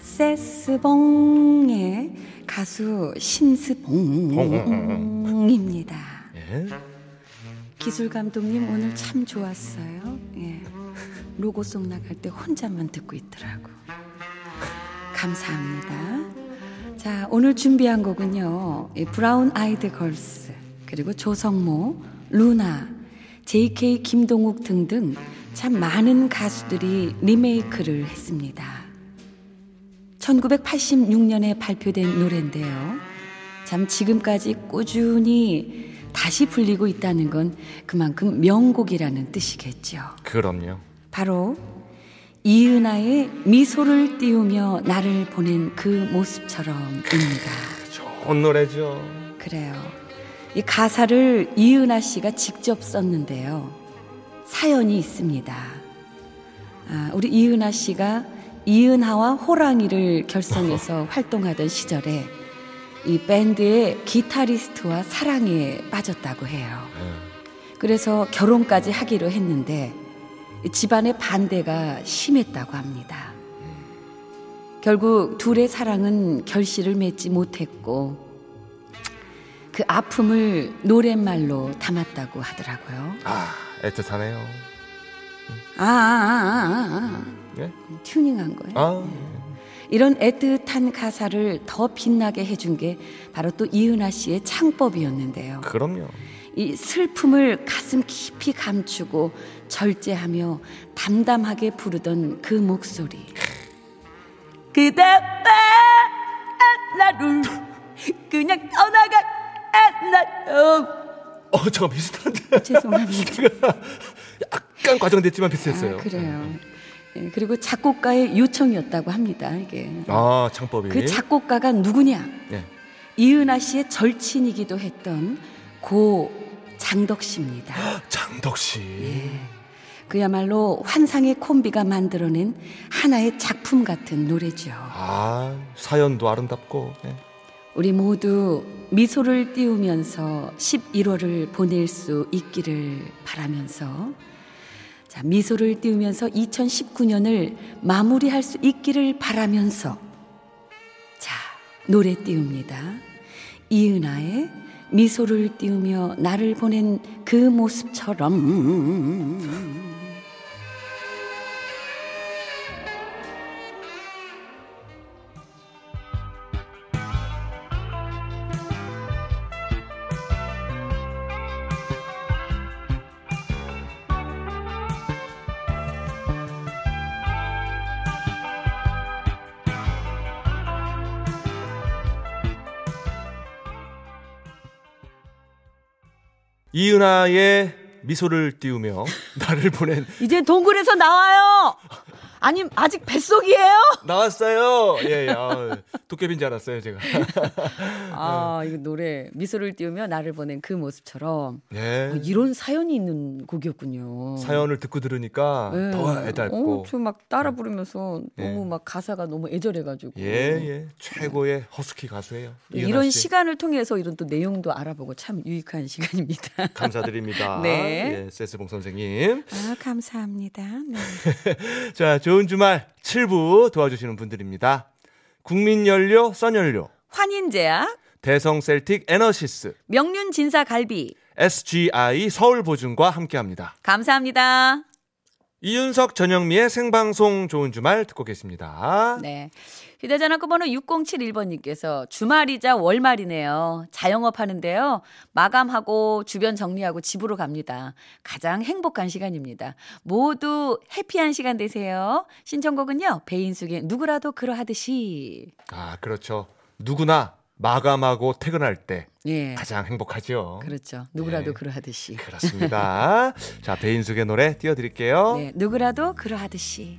세스봉의 가수 심스봉입니다. 예? 기술 감독님 오늘 참 좋았어요. 예. 로고송 나갈 때 혼자만 듣고 있더라고. 감사합니다. 자, 오늘 준비한 곡은요, 브라운 아이드 걸스 그리고 조성모, 루나, JK 김동욱 등등 참 많은 가수들이 리메이크를 했습니다. 1986년에 발표된 노래인데요. 참 지금까지 꾸준히 다시 불리고 있다는 건 그만큼 명곡이라는 뜻이겠죠. 그럼요. 바로 이은하의 미소를 띄우며 나를 보낸 그 모습처럼입니다. 좋은 노래죠. 그래요. 이 가사를 이은하 씨가 직접 썼는데요. 사연이 있습니다. 우리 이은하 씨가 이은하와 호랑이를 결성해서 활동하던 시절에 이 밴드의 기타리스트와 사랑에 빠졌다고 해요. 그래서 결혼까지 하기로 했는데 집안의 반대가 심했다고 합니다. 결국 둘의 사랑은 결실을 맺지 못했고 그 아픔을 노랫말로 담았다고 하더라고요. 아, 애틋하네요. 예? 튜닝한 거예요. 아. 이런 애틋한 가사를 더 빛나게 해준 게 바로 또 이은하 씨의 창법이었는데요. 그럼요. 이 슬픔을 가슴 깊이 감추고 절제하며 담담하게 부르던 그 목소리. 그대가 나를 그냥 떠나가. 잠깐 비슷한데. 죄송합니다. 약간 과장됐지만 비슷했어요. 아, 그래요. 그리고 작곡가의 요청이었다고 합니다. 이게. 아, 창법이. 그 작곡가가 누구냐? 네. 이은하 씨의 절친이기도 했던 고 장덕 씨입니다. 장덕 씨. 예. 그야말로 환상의 콤비가 만들어낸 하나의 작품 같은 노래죠. 아, 사연도 아름답고. 네. 우리 모두 미소를 띄우면서 11월을 보낼 수 있기를 바라면서. 자, 미소를 띄우면서 2019년을 마무리할 수 있기를 바라면서 자, 노래 띄웁니다. 이은하의 미소를 띄우며 나를 보낸 그 모습처럼. 이은하의 미소를 띄우며 나를 보낸. 이제 동굴에서 나와요. 아니 아직 뱃속이에요? 나왔어요. 예, 도깨비인 줄 알았어요 제가. 아, 이거 노래 미소를 띄우며 나를 보낸 그 모습처럼. 예. 아, 이런 사연이 있는 곡이었군요. 사연을 듣고 들으니까 예. 더 애달고. 저 막 따라 부르면서 예. 너무 막 가사가 너무 애절해가지고. 예. 최고의 허스키 가수예요. 이런 시간을 통해서 이런 또 내용도 알아보고 참 유익한 시간입니다. 감사드립니다. 네. 예, 세스봉 선생님. 아, 감사합니다. 네. 자, 좋은 주말 7부 도와주시는 분들입니다. 국민연료, 썬연료, 환인제약, 대성셀틱에너시스, 명륜진사갈비, SGI 서울보증과 함께합니다. 감사합니다. 이윤석, 전영미의 생방송 좋은 주말 듣고 계십니다. 네. 휴대전화 끝번호 6071번님께서 주말이자 월말이네요. 자영업 하는데요. 마감하고 주변 정리하고 집으로 갑니다. 가장 행복한 시간입니다. 모두 해피한 시간 되세요. 신청곡은요. 배인숙의 누구라도 그러하듯이. 아, 그렇죠. 누구나 마감하고 퇴근할 때 예. 가장 행복하죠. 그렇죠. 누구라도 예. 그러하듯이. 그렇습니다. 자, 배인숙의 노래 띄워드릴게요. 네, 누구라도 그러하듯이.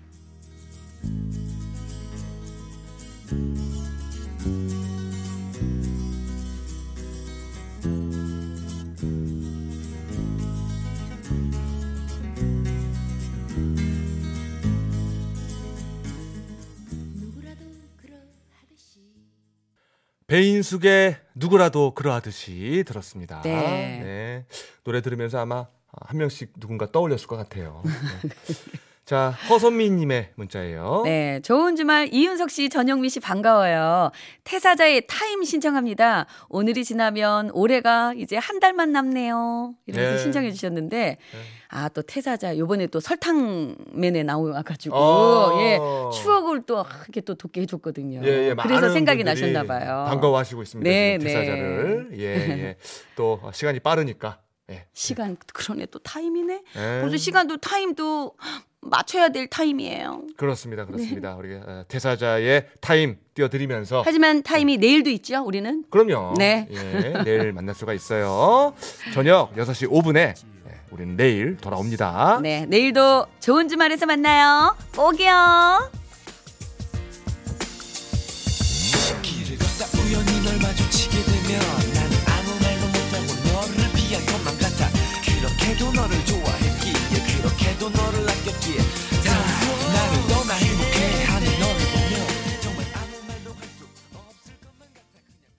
배인숙의 누구라도 그러하듯이 들었습니다. 네. 네. 노래 들으면서 아마 한 명씩 누군가 떠올렸을 것 같아요. 네. 자, 허선미님의 문자예요. 네, 좋은 주말 이윤석 씨, 전영미 씨 반가워요. 태사자의 타임 신청합니다. 오늘이 지나면 올해가 이제 한 달만 남네요. 이러면서 네. 신청해 주셨는데 네. 아, 또 태사자 요번에 또 설탕맨에 나와가지고 예, 추억을 또 이렇게 또 돋게 해줬거든요. 예, 예, 그래서 생각이 나셨나 봐요. 반가워하시고 있습니다. 네, 네. 태사자를. 예, 예. 또 시간이 빠르니까. 예. 시간 그러네 또 타임이네. 그래서 시간도 타임도 맞춰야 될 타임이에요. 그렇습니다. 그렇습니다. 네. 우리 대사자의 타임 띄워드리면서 하지만 타임이 내일도 있죠. 우리는 그럼요. 네. 예, 내일 만날 수가 있어요. 저녁 6시 5분에 예, 우리는 내일 돌아옵니다. 네, 내일도 좋은 주말에서 만나요. 꼭이요.